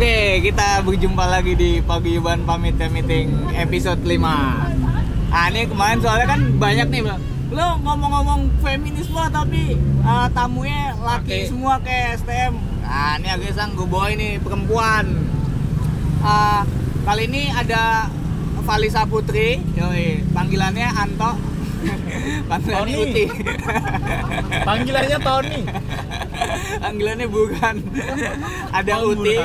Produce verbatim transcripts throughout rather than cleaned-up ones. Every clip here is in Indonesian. Oke, kita berjumpa lagi di Paguyuban Pamit Femiting episode lima. Nah, ini kemarin soalnya kan banyak nih bilang, lo ngomong-ngomong feminisme tapi uh, tamunya laki okay. Semua kayak S T M. Nah, ini agak sang gue boy nih perempuan. Uh, kali ini ada Falisa Putri, yoi, panggilannya Anto. Panggilannya Tony. Uti. Panggilannya Tony. Panggilannya bukan. Ada Uti.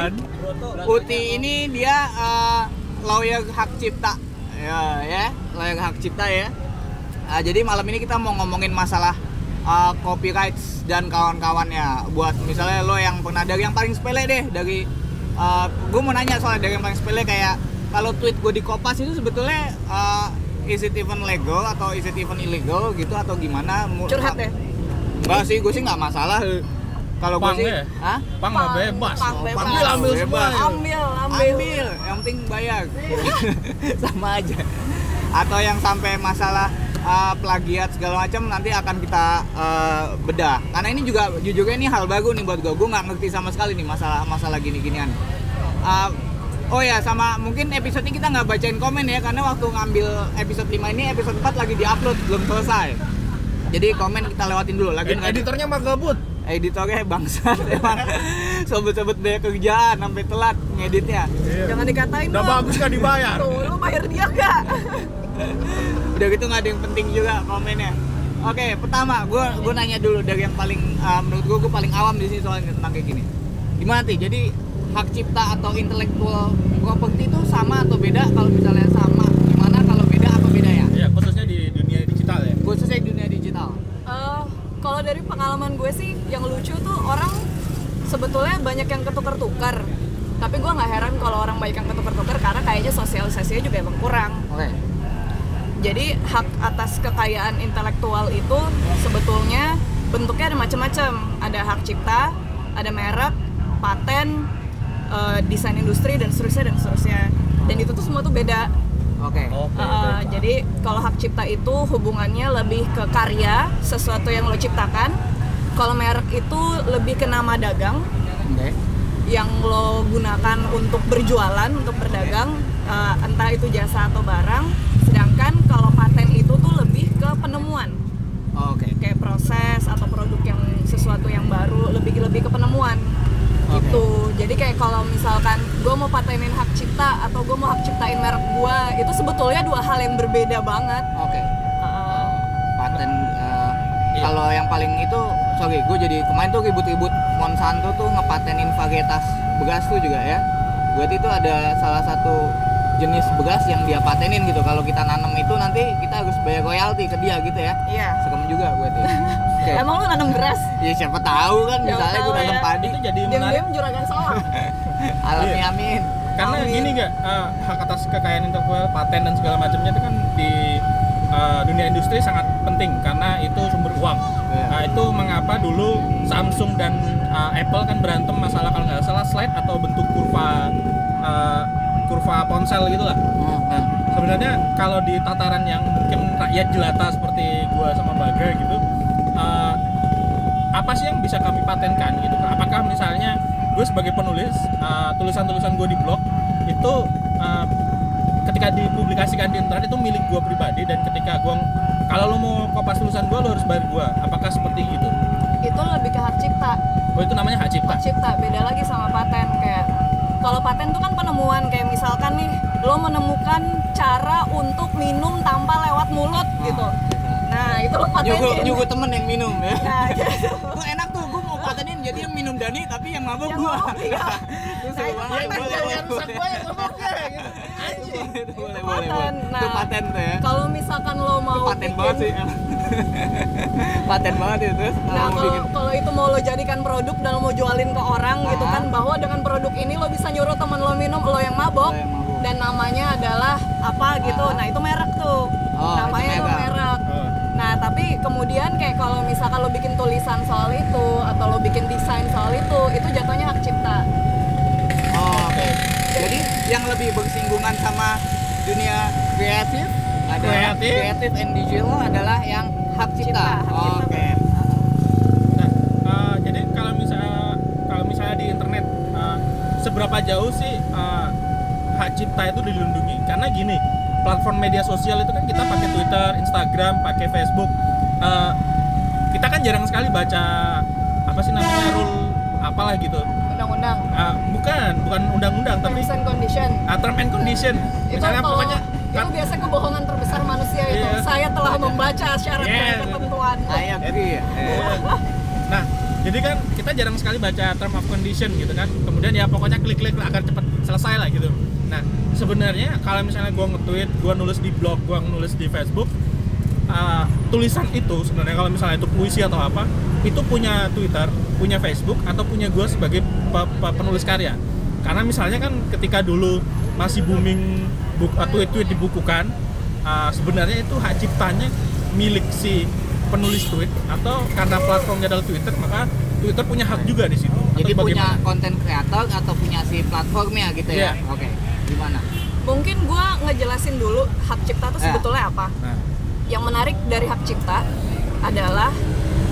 Uti ini dia uh, lawyer hak cipta. Ya, ya, lawyer hak cipta ya. Uh, jadi malam ini kita mau ngomongin masalah uh, copyrights dan kawan-kawannya. Buat misalnya lo yang pernah dari yang paling sepele deh, dari uh, gue mau nanya soal dari yang paling sepele kayak kalau tweet gue dikopas itu sebetulnya uh, is it even legal atau is it even illegal gitu atau gimana? Curhat ya? Enggak sih, gue sih nggak masalah. Kalau gue sih, ah, pang nggak bebas. Pang bebas. Ambil, ambil semua. Ambil, ambil, ambil. Yang penting bayar. Sama aja. Atau yang sampai masalah uh, plagiat segala macam nanti akan kita uh, bedah. Karena ini juga jujurnya ini hal baru nih buat gue. Gue nggak ngerti sama sekali nih masalah-masalah gini-ginian. Uh, Oh ya, sama mungkin episode ini kita nggak bacain komen ya, karena waktu ngambil episode lima ini episode empat lagi diupload belum selesai. Jadi komen kita lewatin dulu. Lagi Ed- editornya mah gabut. Editornya bangsat emang. Sobat-sobat banyak kerjaan sampai telat ngeditnya. Iya. Jangan dikatain. Udah bagus kan dibayar. Tuh, lu bayar dia nggak? Udah gitu nggak ada yang penting juga komennya. Oke, pertama gue gue nanya dulu dari yang paling uh, menurut gue gue paling awam di sini soalnya tentang kayak gini. Gimana sih? Jadi hak cipta atau intellectual property itu sama atau beda? Kalau misalnya sama, gimana? Kalau beda apa bedanya? Iya, khususnya di dunia digital ya? Khususnya di dunia digital. Uh, kalau dari pengalaman gue sih, yang lucu tuh orang sebetulnya banyak yang ketukar-tukar. Tapi gue nggak heran kalau orang banyak yang ketukar-tukar karena kayaknya sosialisasinya juga emang kurang. Oke. Okay. Jadi hak atas kekayaan intelektual itu sebetulnya bentuknya ada macam-macam. Ada hak cipta, ada merek, paten. Uh, desain industri dan seterusnya dan seterusnya dan itu tuh semua tuh beda. Oke. Okay. Okay, uh, jadi kalau hak cipta itu hubungannya lebih ke karya sesuatu yang lo ciptakan. Kalau merek itu lebih ke nama dagang okay. yang lo gunakan untuk berjualan untuk berdagang okay. uh, entah itu jasa atau barang. Sedangkan kalau paten itu tuh lebih ke penemuan. Oke. Okay. Kayak proses atau produk yang sesuatu yang baru lebih lebih ke penemuan. Gitu, okay. Jadi kayak kalau misalkan gue mau patenin hak cipta atau gue mau hak ciptain merek gue itu sebetulnya dua hal yang berbeda banget. Oke. Okay. Uh, Paten uh, iya. Kalau yang paling itu, sorry gue jadi kemarin tuh ribut-ribut Monsanto tuh ngepatenin varietas beras tuh juga ya. Berarti itu ada salah satu jenis beras yang dia patenin gitu. Kalau kita nanam itu nanti kita harus bayar royalti ke dia gitu ya. Iya. Serem juga berarti. Okay. Emang lu nanam beras? Ya siapa tahu kan, misalnya gue nanam ya. Padi itu jadi menarik. Diam-diam juragan sawah. Alami iya. Amin. Karena amin. Gini gak, uh, hak atas kekayaan intelektual, paten dan segala macamnya itu kan di uh, dunia industri sangat penting karena itu sumber uang. Yeah. Uh, itu mengapa dulu Samsung dan uh, Apple kan berantem masalah kalau nggak salah slide atau bentuk kurva uh, kurva ponsel gitulah. Oh. Nah, sebenarnya kalau di tataran yang mungkin rakyat jelata seperti gue sama Baga gitu. Uh, apa sih yang bisa kami patenkan gitu? Apakah misalnya gue sebagai penulis uh, tulisan-tulisan gue di blog itu uh, ketika dipublikasikan di internet itu milik gue pribadi dan ketika gue kalau lo mau kopas tulisan gue lo harus bayar gue. Apakah seperti itu? Itu lebih ke hak cipta. Oh itu namanya hak cipta. Hak cipta beda lagi sama paten kayak kalau paten itu kan penemuan kayak misalkan nih lo menemukan cara untuk minum tanpa lewat mulut ah. gitu. Nah, itu lo patenin. Nyuguh, nyuguh temen yang minum ya. Nah, gitu. Tuh enak tuh, gue mau patenin jadi yang minum Dani tapi yang mabok gue. Iya. Nah, itu paten yang rusak gue yang maboknya gitu. Anjing. Boleh, boleh, boleh. Nah, itu paten tuh ya. Kalau misalkan lo mau itu paten bikin, banget sih. Paten banget itu terus. Nah, kalau itu mau lo jadikan produk dan lo mau jualin ke orang nah. gitu kan bahwa dengan produk ini lo bisa nyuruh temen lo minum, lo yang mabok, lo yang mabok. Dan namanya adalah apa gitu. Nah, itu merek tuh. Oh, namanya itu merek. Nah, tapi kemudian kayak kalau misalkan lo bikin tulisan soal itu atau lo bikin desain soal itu, itu jatuhnya hak cipta. Oh, oke. Okay. Jadi yang lebih bersinggungan sama dunia kreatif adalah kreatif and digital adalah yang hak cipta. cipta oh, oke. Okay. Nah, uh, jadi kalau misalnya kalau misalnya di internet uh, seberapa jauh sih uh, hak cipta itu dilindungi? Karena gini, platform media sosial itu kan kita pakai Twitter, Instagram, pakai Facebook. Uh, kita kan jarang sekali baca apa sih namanya rule apalah gitu. Undang-undang. Uh, bukan, bukan undang-undang tapi terms and condition. Uh, term and condition. Misalnya itu pokoknya itu biasa kebohongan terbesar manusia itu. Yeah. Saya telah membaca syarat dan yeah. ketentuan. Ayat. Yeah. Nah, jadi kan kita jarang sekali baca term of condition gitu kan. Kemudian ya pokoknya klik-klik agar cepat selesai lah gitu. Nah, sebenarnya kalau misalnya gua nge-tweet, gua nulis di blog, gua nulis di Facebook, uh, tulisan itu sebenarnya kalau misalnya itu puisi atau apa, itu punya Twitter, punya Facebook atau punya gua sebagai penulis karya. Karena misalnya kan ketika dulu masih booming tweet-tweet dibukukan, uh, sebenarnya itu hak ciptanya milik si penulis tweet, atau karena platformnya adalah Twitter maka Twitter punya hak juga di situ. Jadi punya konten kreator atau punya si platformnya gitu ya. Yeah. Oke. Okay. Gimana? Mungkin gua ngejelasin dulu hak cipta itu yeah. sebetulnya apa. Nah. Yang menarik dari hak cipta adalah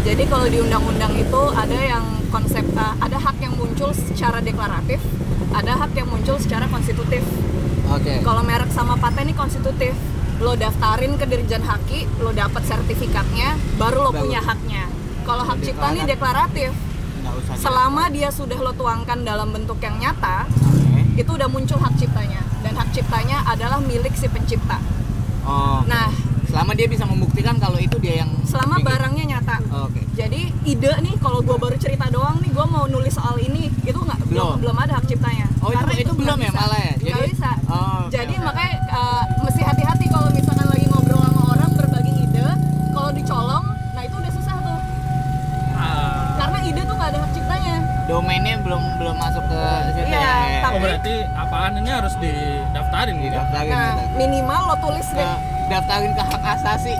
jadi kalau di undang-undang itu ada yang konsep uh, ada hak yang muncul secara deklaratif, ada hak yang muncul secara konstitutif. Okay. Kalau merek sama paten ini konstitutif, lo daftarin ke Dirjen Haki, lo dapet sertifikatnya, baru lo baru. punya haknya. Kalau hak cipta ini deklaratif, selama dia sudah lo tuangkan dalam bentuk yang nyata, okay. itu udah muncul hak ciptanya, dan hak ciptanya adalah milik si pencipta. Oh, okay. Nah, selama dia bisa membuktikan kalau itu dia yang selama bikin. Barangnya nyata. Oh, okay. Jadi ide nih, kalau gue baru cerita doang nih, gue mau nulis soal ini, itu nggak belum belum ada hak ciptanya. Oh, karena itu, itu belum ya malah ya. Jadi nggak bisa. Oh, okay. Jadi makanya uh, mesti hati-hati kalau misalkan lagi ngobrol sama orang berbagi ide, kalau dicolong, nah itu udah susah tuh. Uh, karena ide tuh nggak ada hak ciptanya. Domainnya belum belum masuk ke situ. Iya. Ya. Tapi oh, berarti apaan ini harus didaftarin gitu. Didaftarin, nah, didaftarin. Minimal lo tulis deh. Uh, daftarin ke hak asasi.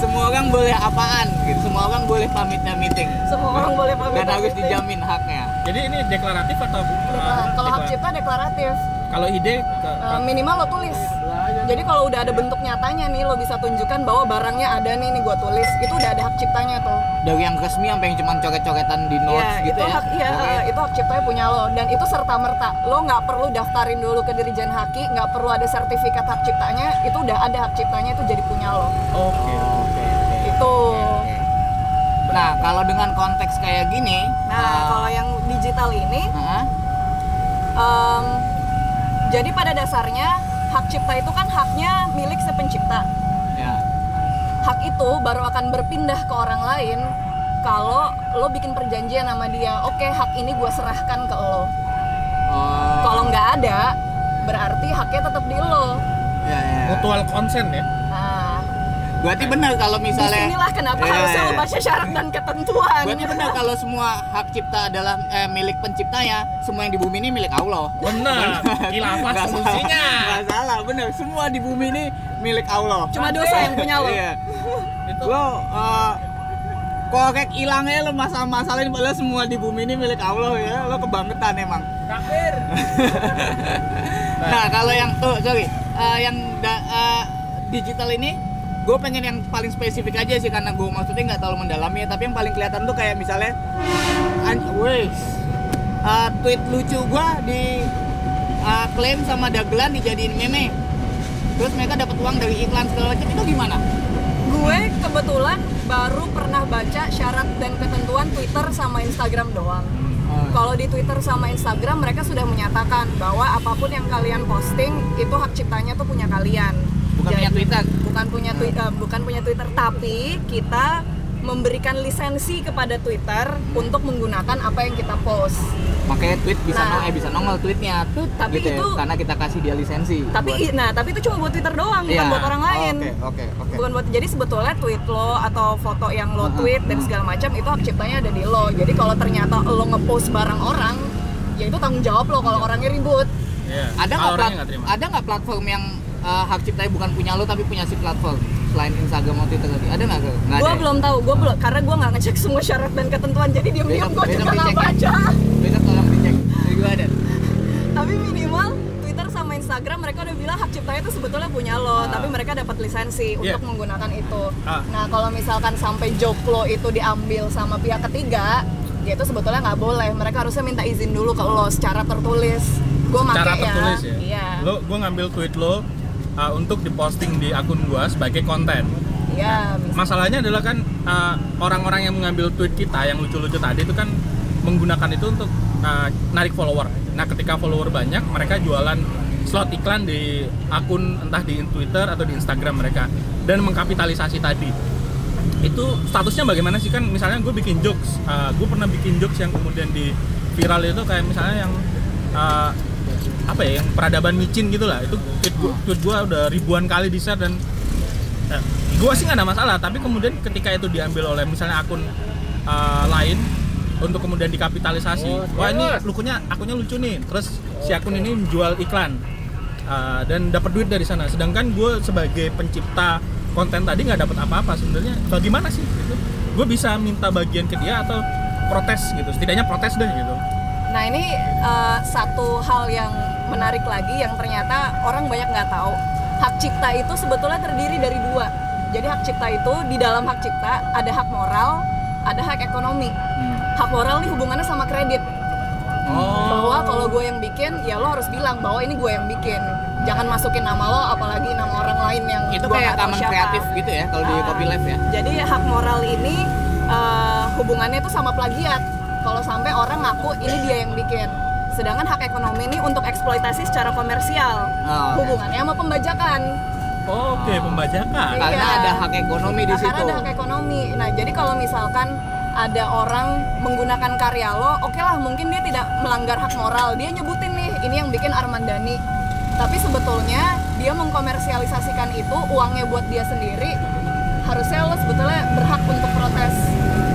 Semua orang boleh apaan gitu. Semua orang boleh pamitnya meeting. Semua orang boleh pamitnya. Dan harus dijamin haknya. Jadi ini deklaratif atau bukan? Kalau hak cipta deklaratif. Kalau ide ke, uh, minimal lo tulis. Jadi kalau udah ada bentuk nyatanya nih, lo bisa tunjukkan bahwa barangnya ada nih, ini gua tulis. Itu udah ada hak ciptanya tuh. Dari yang resmi sampai yang cuma coret-coretan di notes ya, gitu itu ya. Hak, ya okay. Itu hak ciptanya punya lo, dan itu serta-merta. Lo nggak perlu daftarin dulu ke Dirjen Haki, nggak perlu ada sertifikat hak ciptanya, itu udah ada hak ciptanya, itu jadi punya lo. Oke. Okay. Oh, okay, okay. Itu. Okay, okay. Nah, kalau dengan konteks kayak gini, nah uh, kalau yang digital ini uh-huh. um, jadi pada dasarnya hak cipta itu kan haknya milik si pencipta. Ya. Hak itu baru akan berpindah ke orang lain kalau lo bikin perjanjian sama dia. Oke, hak ini gue serahkan ke lo. Oh. Kalau nggak ada, berarti haknya tetap di lo. Ya, ya. Mutual consent ya. Nah, berarti benar kalau misalnya. Disinilah kenapa ya, harusnya ya, ya. lo baca syarat dan ketentuan. Berarti benar kalau semua hak cipta adalah eh, milik penciptanya. Semua yang di bumi ini milik Allah. Benar. Khilafah solusinya. Enggak salah, benar. Semua di bumi ini milik Allah. Cuma dosa yang punya lo. Iya. Itu lo uh, korek hilangnya lo masalah-masalahin padahal semua di bumi ini milik Allah ya. Lo kebangetan emang. Kafir. Nah, kalau yang tuh sorry, uh, yang da, uh, digital ini gue pengen yang paling spesifik aja sih, karena gue maksudnya nggak terlalu mendalami ya, tapi yang paling kelihatan tuh kayak misalnya anjwis uh, tweet lucu gue di uh, klaim sama Dagelan dijadiin meme, terus mereka dapat uang dari iklan segala macam. Itu gimana? Gue kebetulan baru pernah baca syarat dan ketentuan Twitter sama Instagram doang. hmm. Kalau di Twitter sama Instagram mereka sudah menyatakan bahwa apapun yang kalian posting itu hak ciptanya tuh punya kalian. Bukan Jadi, punya Twitter, bukan punya Twitter, bukan punya Twitter, tapi kita memberikan lisensi kepada Twitter untuk menggunakan apa yang kita post. Makanya tweet bisa nah, nongol, eh, bisa nongol tweetnya tuh, tapi gitu itu ya, karena kita kasih dia lisensi. Tapi buat, nah, tapi itu cuma buat Twitter doang, yeah. bukan buat orang lain. Oke, oh, oke, okay, oke. Okay, okay. Buat jadi sebetulnya tweet lo atau foto yang lo tweet uh-huh. dan segala macam itu hak ciptanya ada di lo. Jadi kalau ternyata lo ngepost barang orang, ya itu tanggung jawab lo kalau orangnya ribut. Yeah. Ada nggak plat, ada nggak platform yang Uh, hak ciptanya bukan punya lo tapi punya si platform selain Instagram atau Twitter tadi? Ada nggak? Gue belum tahu, gue belum karena gue nggak ngecek semua syarat dan ketentuan, jadi diam-diam gue juga nggak baca. Besok tolong dicek, jadi gue ada. Tapi minimal Twitter sama Instagram mereka udah bilang hak ciptanya itu sebetulnya punya lo, uh, tapi mereka dapat lisensi yeah. untuk menggunakan itu. Uh. Nah kalau misalkan sampai job lo itu diambil sama pihak ketiga, dia itu sebetulnya nggak boleh. Mereka harusnya minta izin dulu ke lo secara tertulis. Gue secara make tertulis ya, ya? Iya. Lo, gue ngambil tweet lo uh, untuk diposting di akun gue sebagai konten. Iya. Nah, masalahnya adalah kan uh, orang-orang yang mengambil tweet kita yang lucu-lucu tadi itu kan menggunakan itu untuk uh, narik follower. Nah, ketika follower banyak, mereka jualan slot iklan di akun entah di Twitter atau di Instagram mereka dan mengkapitalisasi tadi. Itu statusnya bagaimana sih? Kan misalnya gue bikin jokes, uh, gue pernah bikin jokes yang kemudian di viral itu kayak misalnya yang uh, apa ya, yang peradaban micin gitulah. Itu tweet gue udah ribuan kali di share dan uh, gue sih nggak ada masalah. Tapi kemudian ketika itu diambil oleh misalnya akun uh, lain untuk kemudian dikapitalisasi, wah ini lukunya akunnya lucu nih, terus si akun ini menjual iklan uh, dan dapat duit dari sana. Sedangkan gue sebagai pencipta konten tadi nggak dapat apa-apa sebenarnya. Bagaimana sih gitu? Gue bisa minta bagian ke dia atau protes gitu, setidaknya protes deh gitu. Nah ini uh, satu hal yang menarik lagi yang ternyata orang banyak nggak tahu. Hak cipta itu sebetulnya terdiri dari dua. Jadi hak cipta itu, di dalam hak cipta ada hak moral, ada hak ekonomi. Hmm. Hak moral nih hubungannya sama kredit. Oh. Bahwa kalau gue yang bikin, ya lo harus bilang bahwa ini gue yang bikin. Jangan masukin nama lo, apalagi nama orang lain yang itu kayak taman kreatif gitu ya, kalau uh, di Copyleft ya. Jadi hak moral ini uh, hubungannya itu sama plagiat. Kalau sampai orang ngaku ini dia yang bikin. Sedangkan hak ekonomi ini untuk eksploitasi secara komersial. Oh, hubungannya okay. sama pembajakan. Oh, Oke, okay. pembajakan. Iya. Karena ada hak ekonomi di situ. Karena ada hak ekonomi. Nah, jadi kalau misalkan ada orang menggunakan karya lo, oke okay lah, mungkin dia tidak melanggar hak moral. Dia nyebutin nih, ini yang bikin Armandani. Tapi sebetulnya dia mengkomersialisasikan itu, uangnya buat dia sendiri. Harusnya lo sebetulnya berhak untuk protes.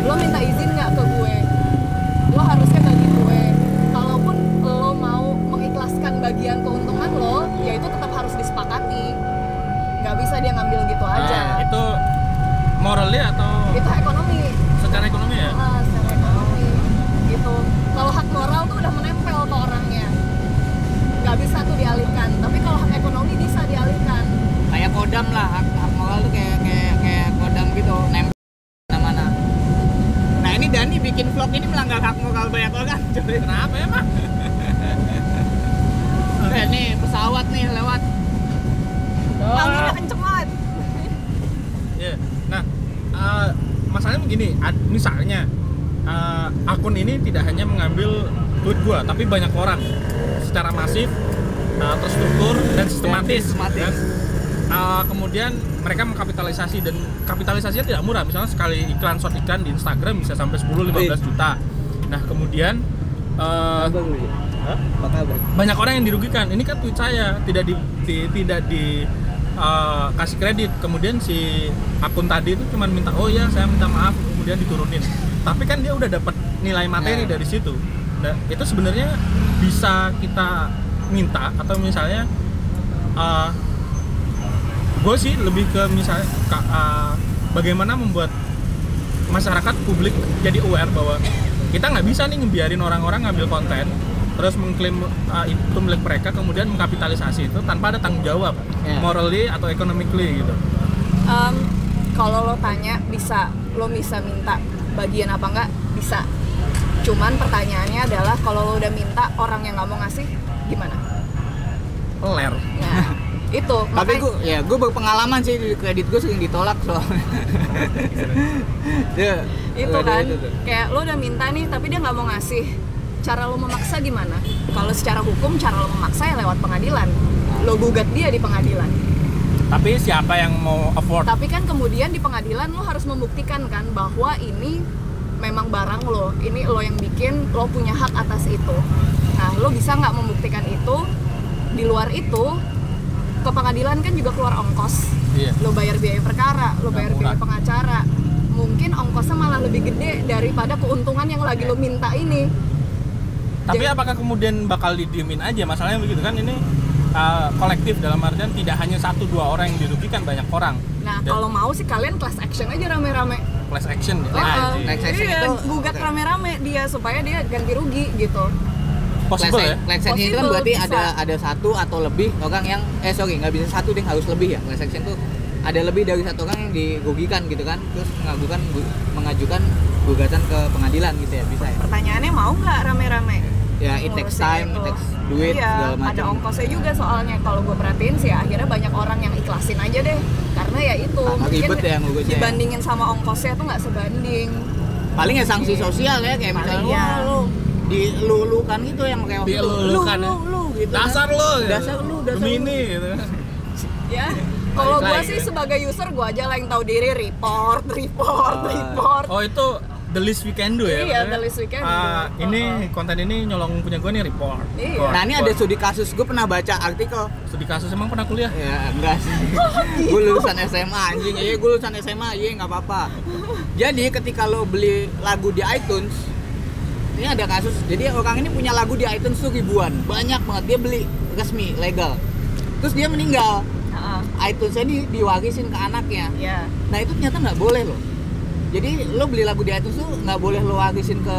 Lo minta izin nggak ke gue? Lo harusnya bagi gue. Kalaupun lo mau mengikhlaskan bagian keuntungan lo, ya itu tetap harus disepakati. Gak bisa dia ngambil gitu aja. Nah, itu moralnya atau? Itu ekonomi. Secara ekonomi ya? Nah, secara ekonomi gitu. Kalau hak moral tuh udah menempel ke orangnya, gak bisa tuh dialihkan. Tapi kalau hak ekonomi bisa dialihkan. Kayak kodam lah, hak, hak moral tuh kayak kayak kayak kodam gitu, nempel mana-mana. Nah ini Dani bikin vlog ini melanggar hak moral banyak orang. Jadi kenapa emang? Oke, nih pesawat nih lewat. Panginnya kenceng banget. Yeah. Nah, uh, masalahnya begini, ad- misalnya uh, akun ini tidak hanya mengambil tweet gue, tapi banyak orang secara masif, uh, terstruktur dan sistematis. sistematis. Dan, uh, kemudian mereka mengkapitalisasi dan kapitalisasinya tidak murah. Misalnya sekali iklan short iklan di Instagram bisa sampai sepuluh sampai lima belas juta. Nah, kemudian uh, banyak orang yang dirugikan. Ini kan tweet saya tidak di, di tidak di Uh, kasih kredit, kemudian si akun tadi itu cuma minta, oh ya saya minta maaf, kemudian diturunin. Tapi kan dia udah dapat nilai materi nah. dari situ. Nah, itu sebenarnya bisa kita minta atau misalnya, uh, gue sih lebih ke misalnya uh, bagaimana membuat masyarakat publik jadi aware bahwa kita nggak bisa nih ngebiarin orang-orang ngambil konten terus mengklaim uh, itu milik mereka kemudian mengkapitalisasi itu tanpa ada tanggung jawab yeah. morally atau economically gitu. Um, kalau lo tanya bisa, lo bisa minta bagian apa enggak? Bisa. Cuman pertanyaannya adalah kalau lo udah minta orang yang nggak mau ngasih gimana? Ler. Nah, itu. Tapi gue, ya gue berpengalaman sih, kredit gue sering ditolak soalnya. yeah. Itu kan, itu, itu, itu. Kayak lo udah minta nih tapi dia nggak mau ngasih. Cara lo memaksa gimana? Kalau secara hukum cara lo memaksa ya lewat pengadilan. Lo gugat dia di pengadilan. Tapi siapa yang mau afford? Tapi kan kemudian di pengadilan lo harus membuktikan kan bahwa ini memang barang lo, ini lo yang bikin, lo punya hak atas itu. Nah, lo bisa nggak membuktikan itu? Di luar itu, ke pengadilan kan juga keluar ongkos. Iya. Lo bayar biaya perkara, lo bayar biaya pengacara. Mungkin ongkosnya malah lebih gede daripada keuntungan yang lagi lo minta ini. Tapi apakah kemudian bakal didiemin aja? Masalahnya begitu kan, ini uh, kolektif dalam artian tidak hanya satu dua orang yang dirugikan, banyak orang. Nah, dan kalau mau sih kalian class action aja rame-rame. Class action ya? Nah, nah, class action iya, itu gugat okay. rame-rame dia supaya dia ganti rugi gitu. Possible ya? Class action itu kan berarti bisa. ada ada satu atau lebih orang yang eh sorry nggak bisa satu deh, harus lebih ya. Class action tuh ada lebih dari satu orang yang dirugikan gitu kan, terus mengajukan mengajukan gugatan ke pengadilan gitu ya, bisa ya? Pertanyaannya mau nggak rame-rame? Ya, it takes time, it takes duit, iya, segala macam. Ada ongkosnya juga soalnya, kalau gue perhatiin sih ya, akhirnya banyak orang yang ikhlasin aja deh. Karena ya itu, nah, mungkin ya, dibandingin ya, sama ongkosnya tuh nggak sebanding. Paling ya sanksi sosial ya, kayak misalnya ya, lu dilulukan gitu yang kayak waktu dilulukan lu, lu, lu, gitu dasar kan. Lu, dasar lu, dasar mini gitu kan. Ya, kalau gue sih sebagai user gue aja lah yang tahu diri, report, report, report. Oh itu the least we can do ya? Iya, the least we can do. Uh, ini konten ini nyolong punya gue nih, report. Iya. Report, nah ini report. Ada studi kasus, gue pernah baca artikel. Studi kasus emang pernah kuliah? Ya enggak sih. Gue lulusan S M A anjing, iya gue lulusan S M A, iya nggak apa-apa. Jadi ketika lo beli lagu di iTunes, ini ada kasus. Jadi orang ini punya lagu di iTunes tuh ribuan, banyak banget, dia beli resmi, legal. Terus dia meninggal. Uh-huh. iTunes-nya di, diwarisin ke anaknya. Yeah. Nah itu ternyata nggak boleh loh. Jadi lo beli lagu di iTunes tuh nggak boleh lo warisin ke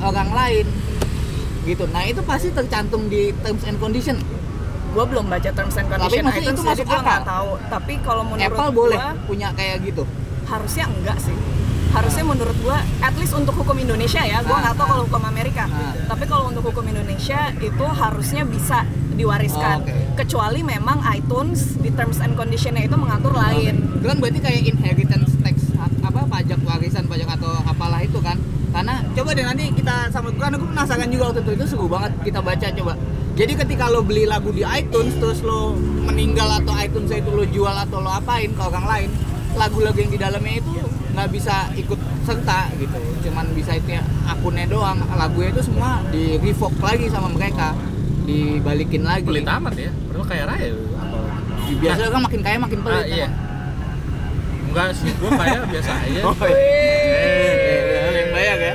orang lain gitu. Nah itu pasti tercantum di terms and condition. Gua belum baca terms and condition. Tapi masih itu masuk akal. Tahu. Tapi kalau menurut Apple boleh gua, punya kayak gitu. Harusnya enggak sih. Harusnya menurut gua, at least untuk hukum Indonesia ya. Gua nggak tahu kalau hukum Amerika. Nah. Tapi kalau untuk hukum Indonesia itu harusnya bisa diwariskan. Oh, okay. Kecuali memang iTunes di terms and conditionnya itu mengatur lain. Itu kan berarti kayak inheritance tax. Apa pajak warisan, pajak atau apalah itu kan, karena coba deh nanti kita sama, karena gue penasaran juga waktu itu, itu seru banget kita baca coba. Jadi ketika lo beli lagu di iTunes terus lo meninggal atau iTunes itu lo jual atau lo apain ke orang lain, lagu-lagu yang di dalamnya itu nggak bisa ikut serta gitu, cuman bisa itu akunnya doang, lagunya itu semua di revoke lagi sama mereka, dibalikin lagi. Pelit amat ya, padahal kaya raya atau biasanya kan makin kaya makin pelit. Ah, iya. Kan? Enggak sih, gue bayar biasa aja. Oh, iya. Eee, Eee, yang bayar ya?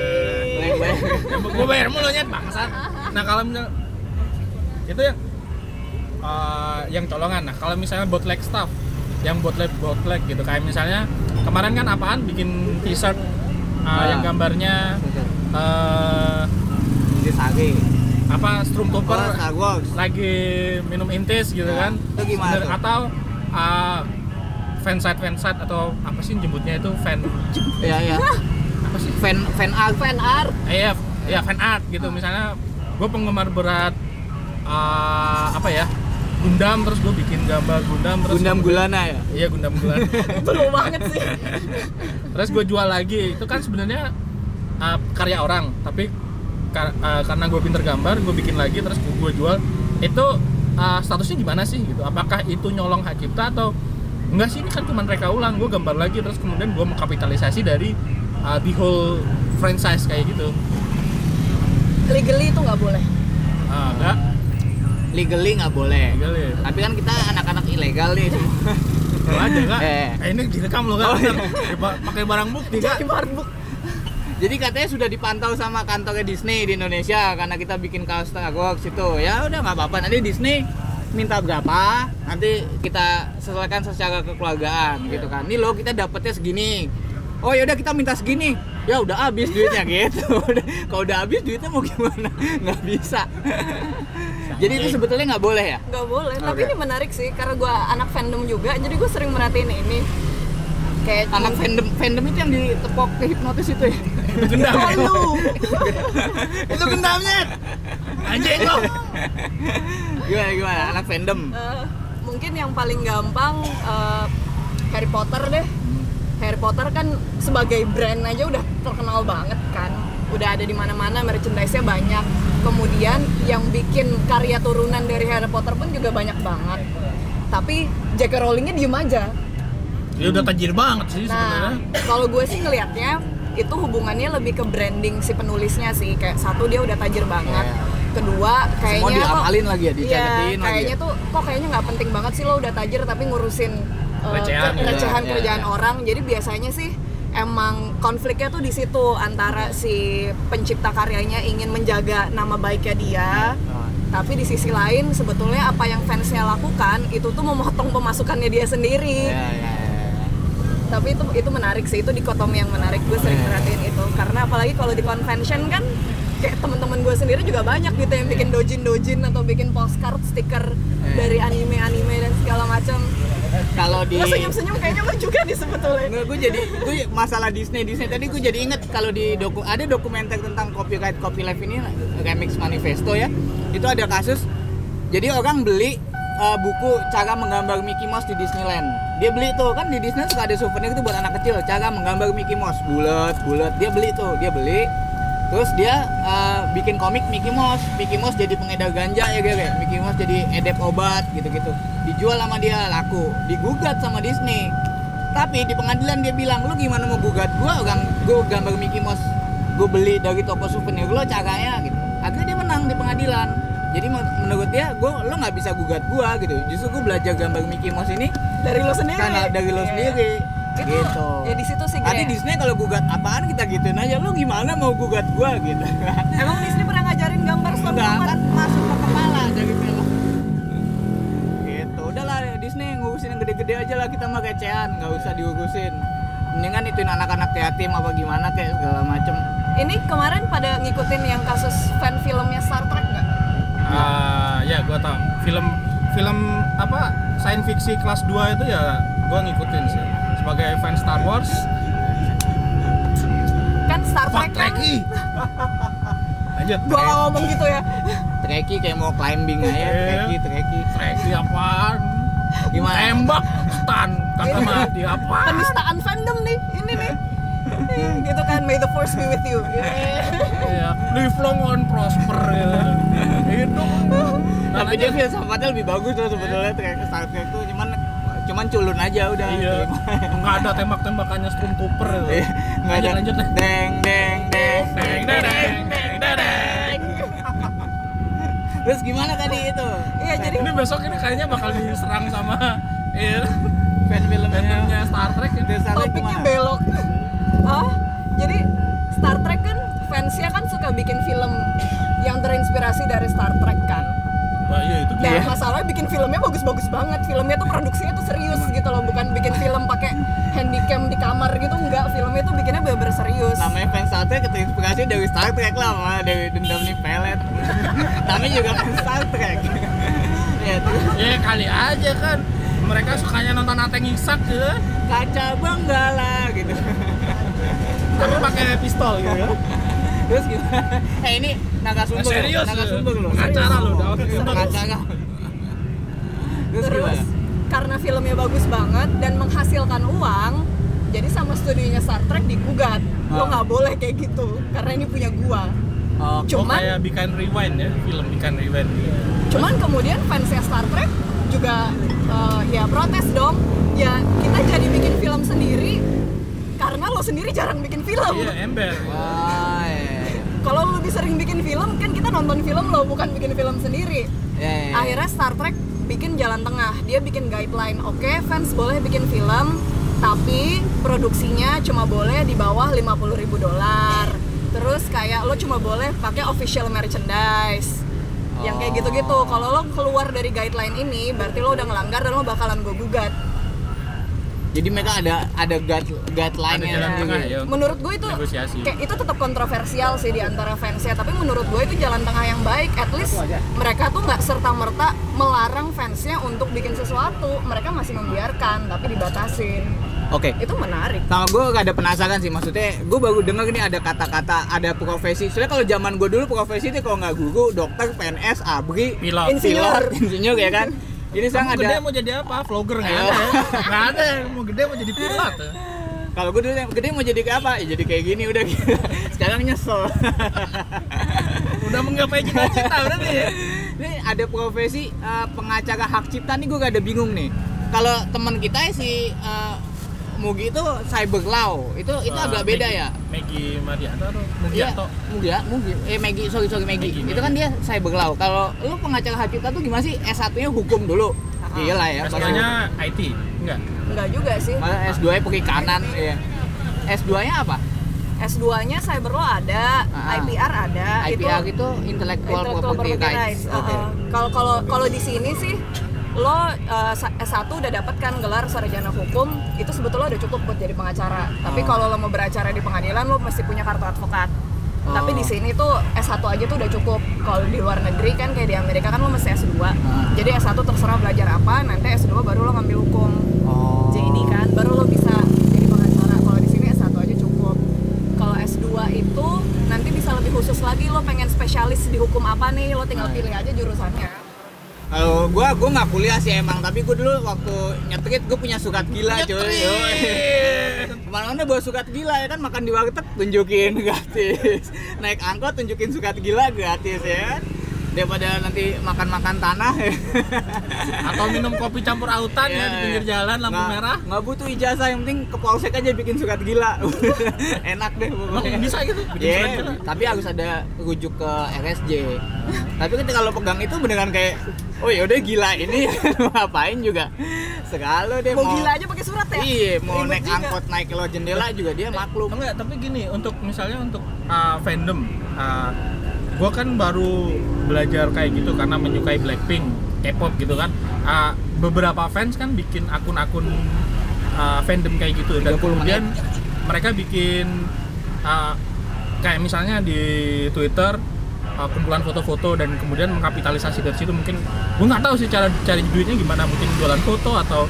Yang bayar. Gue bayar mulu nyet, bangsat. Nah kalau misalnya itu yang uh, yang colongan. Nah kalau misalnya bootleg stuff, yang bootleg bootleg gitu. Kayak misalnya kemarin kan apaan bikin t-shirt uh, ah. yang gambarnya uh, Sage. Apa Stormtrooper oh, lagi minum intis gitu ya, kan? Itu gimana? Atau uh, fansite fansite atau apa sih nyebutnya itu fan ya ya apa sih fan fan art fan art iya ya fan art gitu. Misalnya gue penggemar berat uh, apa ya Gundam, terus gue bikin gambar Gundam, terus Gundam Gulana ya iya Gundam Gulana perlu banget sih. Terus gue jual lagi, itu kan sebenarnya uh, karya orang, tapi kar- uh, karena gue pinter gambar gue bikin lagi terus gue jual itu. Uh, statusnya gimana sih gitu, apakah itu nyolong hak cipta atau enggak sih? Ini kan cuma mereka ulang, gue gambar lagi terus kemudian gue mengkapitalisasi dari uh, the whole franchise kayak gitu. Legally itu nggak boleh. Ah, nggak? Legally nggak boleh. Legally. Tapi kan kita anak-anak ilegal nih. Lo aja nggak? Eh. eh ini direkam lo kan? Oh, iya. Pakai barang bukti kan? Jadi katanya sudah dipantau sama kantornya Disney di Indonesia karena kita bikin kaos Star Wars itu. Ya udah nggak apa-apa, nanti Disney minta berapa nanti kita sesuaikan secara kekeluargaan gitu kan. Ini lo kita dapetnya segini. Oh ya udah kita minta segini. Ya udah habis duitnya gitu. Kalau udah habis duitnya mau gimana? Nggak bisa. Jadi itu sebetulnya nggak boleh ya? Nggak boleh. Okay. Tapi ini menarik sih karena gue anak fandom juga. Jadi gue sering merhatiin ini. Kayak anak cuman... fandom fandom itu yang ditepok ke hipnotis itu ya. Itu gendam. Itu gendamnya. Anjing lo. Gimana gimana anak fandom. Uh, mungkin yang paling gampang uh, Harry Potter deh. Harry Potter kan sebagai brand aja udah terkenal banget kan. Udah ada di mana-mana, merchandise-nya banyak. Kemudian yang bikin karya turunan dari Harry Potter pun juga banyak banget. Tapi J K. Rowling-nya diem aja. Dia udah tajir banget sih sebenarnya. Nah, kalau gue sih ngelihatnya itu hubungannya lebih ke branding si penulisnya sih. Kayak satu dia udah tajir banget. Kedua kayaknya semua diamalin lagi ya, dicatetin ya, kayaknya lagi. Tuh kok kayaknya nggak penting banget sih lo udah tajir tapi ngurusin recehan uh, ya, kerjaan ya, orang. Jadi biasanya sih emang konfliknya tuh di situ antara si pencipta karyanya ingin menjaga nama baiknya dia. Tapi di sisi lain sebetulnya apa yang fansnya lakukan itu tuh memotong pemasukannya dia sendiri. Ya, ya, ya. Tapi itu itu menarik sih, itu dikotomi yang menarik, gue sering perhatiin itu karena apalagi kalau di convention kan kayak temen-temen gue sendiri juga banyak gitu yang bikin dojin-dojin atau bikin postcard, stiker dari anime-anime dan segala macam. Kalau di lo senyum-senyum kayaknya lo juga nih sebetulnya. Nggak, gue jadi gue masalah Disney Disney tadi gue jadi inget kalau di doku ada dokumenter tentang copyright copyleft ini Remix Manifesto ya. Itu ada kasus. Jadi orang beli uh, buku cara menggambar Mickey Mouse di Disneyland. Dia beli tuh kan di Disney suka ada souvenir itu buat anak kecil cara menggambar Mickey Mouse bulat bulat. Dia beli tuh dia beli. Terus dia uh, bikin komik Mickey Mouse. Mickey Mouse jadi pengedar ganja ya gitu. Mickey Mouse jadi edep obat gitu-gitu. Dijual sama dia laku, digugat sama Disney. Tapi di pengadilan dia bilang, "Lu gimana mau gugat gua? Orang gua gambar Mickey Mouse gua beli dari toko souvenir lo caranya gitu." Akhirnya dia menang di pengadilan. Jadi menurut dia, gua lo enggak bisa gugat gua gitu. Justru gua belajar gambar Mickey Mouse ini dari lo sendiri. Karena dari lo yeah. sendiri. Itu, gitu. Ya di situ sih. Tadi Disney kalau gugat apaan kita gituin aja. Lu gimana mau gugat gua gitu. Emang Disney pernah ngajarin gambar slogan masuk ke kepala dari film. Gitu. Udahlah Disney ngurusin yang gede-gede aja lah, kita mah kecean, enggak usah diurusin. Mendingan ituin anak-anak yatim apa gimana kayak segala macem. Ini kemarin pada ngikutin yang kasus fan filmnya Star Trek enggak? Uh, ya gua tahu. Film film apa? Science fiksi kelas dua itu ya gua ngikutin sih. Sebagai fans Star Wars kan Star Trek kan lanjut gua gak ngomong gitu ya Trekkie kayak mau climbing aja Trekkie Trekkie Trekkie apaan gimana tembak stun kata mati apaan penistaan fandom nih ini nih gitu kan may the force be with you yeah. Live long and prosper ya. Itu tapi dia filsafatnya lebih bagus tuh sebetulnya Trek Star Trek tuh cuman cuman culun aja udah iya. Nggak ada tembak-tembakannya Stormtrooper itu nggak ada lanjut deng deng deng deng deng deng deng terus gimana tadi itu iya jadi ini besok ini kayaknya bakal diserang sama fan filmnya Star Trek topiknya belok oh jadi Star Trek kan fansnya kan suka bikin film yang terinspirasi dari Star Trek kan. Nah, iya, itu dan masalahnya bikin filmnya bagus-bagus banget. Filmnya tuh produksinya tuh serius gitu loh. Bukan bikin film pakai handycam di kamar gitu. Enggak, filmnya tuh bikinnya bener-bener serius. Namanya fans Star Trek terinspirasi dari Star Trek lah sama dari dendam nih pelet. Tapi juga fans Star Trek. Ya, ya kali aja kan mereka sukanya nonton Ateng Isak gitu. Kaca Benggala gitu. Tapi pakai pistol gitu. Terus gitu. Eh ini naga sumber. Serius, naga sumber loh. Acara loh. Acara. Terus, Terus karena filmnya bagus banget dan menghasilkan uang, jadi sama studionya Star Trek digugat. Oh. Lo nggak boleh kayak gitu karena ini punya gua. Oh, cuman kayak bikin rewind ya, film bikin rewind. Cuman kemudian fansnya Star Trek juga uh, ya protes dong. Ya kita jadi bikin film sendiri karena lo sendiri jarang bikin film. Iya, ember. Wah. Kalau lu lebih sering bikin film, kan kita nonton film lo, bukan bikin film sendiri. Yeah, yeah, yeah. Akhirnya Star Trek bikin jalan tengah, dia bikin guideline. Oke, okay, fans boleh bikin film, tapi produksinya cuma boleh di bawah lima puluh ribu dolar. Terus kayak lo cuma boleh pakai official merchandise, oh. yang kayak gitu-gitu. Kalau lo keluar dari guideline ini, berarti lo udah ngelanggar dan lo bakalan gue gugat. Jadi mereka ada ada guideline-nya. Ya. Menurut gue itu negosiasi. Kayak itu tetap kontroversial sih di antara fansnya. Tapi menurut gue itu jalan tengah yang baik. At least mereka tuh nggak serta merta melarang fansnya untuk bikin sesuatu. Mereka masih membiarkan, tapi dibatasin. Oke. Okay. Itu menarik. Kalau gue gak ada penasaran sih. Maksudnya gue baru dengar nih ada kata-kata ada profesi. Soalnya kalau zaman gue dulu profesi itu kalau nggak guru, dokter, P N S, abri, pilot, insinyur, insinyur ya kan. Ini sekarang ada gede mau jadi apa? Vlogger nggak ada ya? Nggak ada yang mau gede mau jadi pilot ya? Kalau gue dulu gede mau jadi kayak apa? Ya jadi kayak gini udah gitu. Sekarang nyesel. Udah menggapai cita-cita udah nih ya? Ini ada profesi uh, pengacara hak cipta nih gue gak ada bingung nih. Kalau teman kita si uh, Mugi itu cyber law. Itu itu uh, agak Maggie, beda ya? Maggie Marianto atau Mugianto? Iya, Mugi ya, Mugi. Eh Maggie, sorry sorry Maggie. Maggie itu Maggie. Kan dia cyber law. Kalau lu pengacara hak cipta tuh gimana sih? S satu-nya hukum dulu. Uh-huh. Iyalah ya. S dua-nya I T. Enggak. Enggak juga sih. Malah S dua-nya perikanan ya. S dua-nya apa? S dua-nya cyber law ada, uh-huh. I P R ada. I P R itu, itu intellectual, intellectual property rights. Kalau kalau kalau di sini sih lo uh, S satu udah dapat kan gelar sarjana hukum, itu sebetulnya udah cukup buat jadi pengacara. Oh. Tapi kalau lo mau beracara di pengadilan lo mesti punya kartu advokat. Oh. Tapi di sini tuh S satu aja tuh udah cukup. Kalau di luar negeri kan kayak di Amerika kan lo mesti S dua. Oh. Jadi S satu terserah belajar apa, nanti S dua baru lo ngambil hukum. Oh. aja ini kan, baru lo bisa jadi pengacara. Kalau di sini S satu aja cukup. Kalau S dua itu nanti bisa lebih khusus lagi, lo pengen spesialis di hukum apa nih, lo tinggal pilih aja jurusannya. Kalau gue, gue nggak kuliah sih emang, tapi gue dulu waktu nyetrit gue punya sukat gila cuy. Kemana-mana bawa sukat gila ya kan, makan di warteg tunjukin gratis, naik angkot tunjukin sukat gila gratis ya kan, daripada nanti makan-makan tanah atau minum kopi campur autan ya di pinggir jalan lampu nggak, merah nggak butuh ijazah, yang penting ke polsek aja bikin sukat gila. Enak deh pokoknya. Bisa gitu bikin yeah, surat gila. Tapi harus ada rujuk ke R S J. Tapi ketika lo pegang itu beneran kayak oh yaudah gila ini ngapain juga segala deh, mau, mau gila aja pakai surat ya. Iya mau Ribut naik juga. Angkot naik lo jendela juga dia maklum. Enggak, tapi gini untuk misalnya untuk uh, fandom uh, gue kan baru belajar kayak gitu karena menyukai Blackpink, K-pop gitu kan. Uh, beberapa fans kan bikin akun-akun uh, fandom kayak gitu dan kemudian mereka bikin uh, kayak misalnya di Twitter uh, kumpulan foto-foto dan kemudian mengkapitalisasi dari situ. Mungkin gue nggak tahu sih cara cari duitnya gimana, mungkin jualan foto atau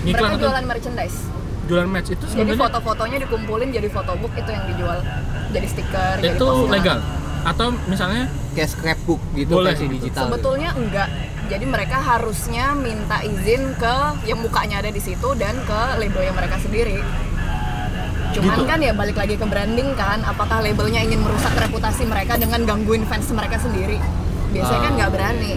ngiklan atau jualan merchandise. Jualan merch itu sebenarnya. Jadi foto-fotonya dikumpulin jadi photobook, itu yang dijual jadi stiker. Itu jadi poster. Legal. Atau misalnya kayak scrapbook gitu, versi digital. Sebetulnya gitu. Enggak. Jadi mereka harusnya minta izin ke yang mukanya ada di situ dan ke labelnya mereka sendiri. Cuman gitu. Kan ya balik lagi ke branding kan. Apakah labelnya ingin merusak reputasi mereka dengan gangguin fans mereka sendiri? Biasanya uh. kan nggak berani.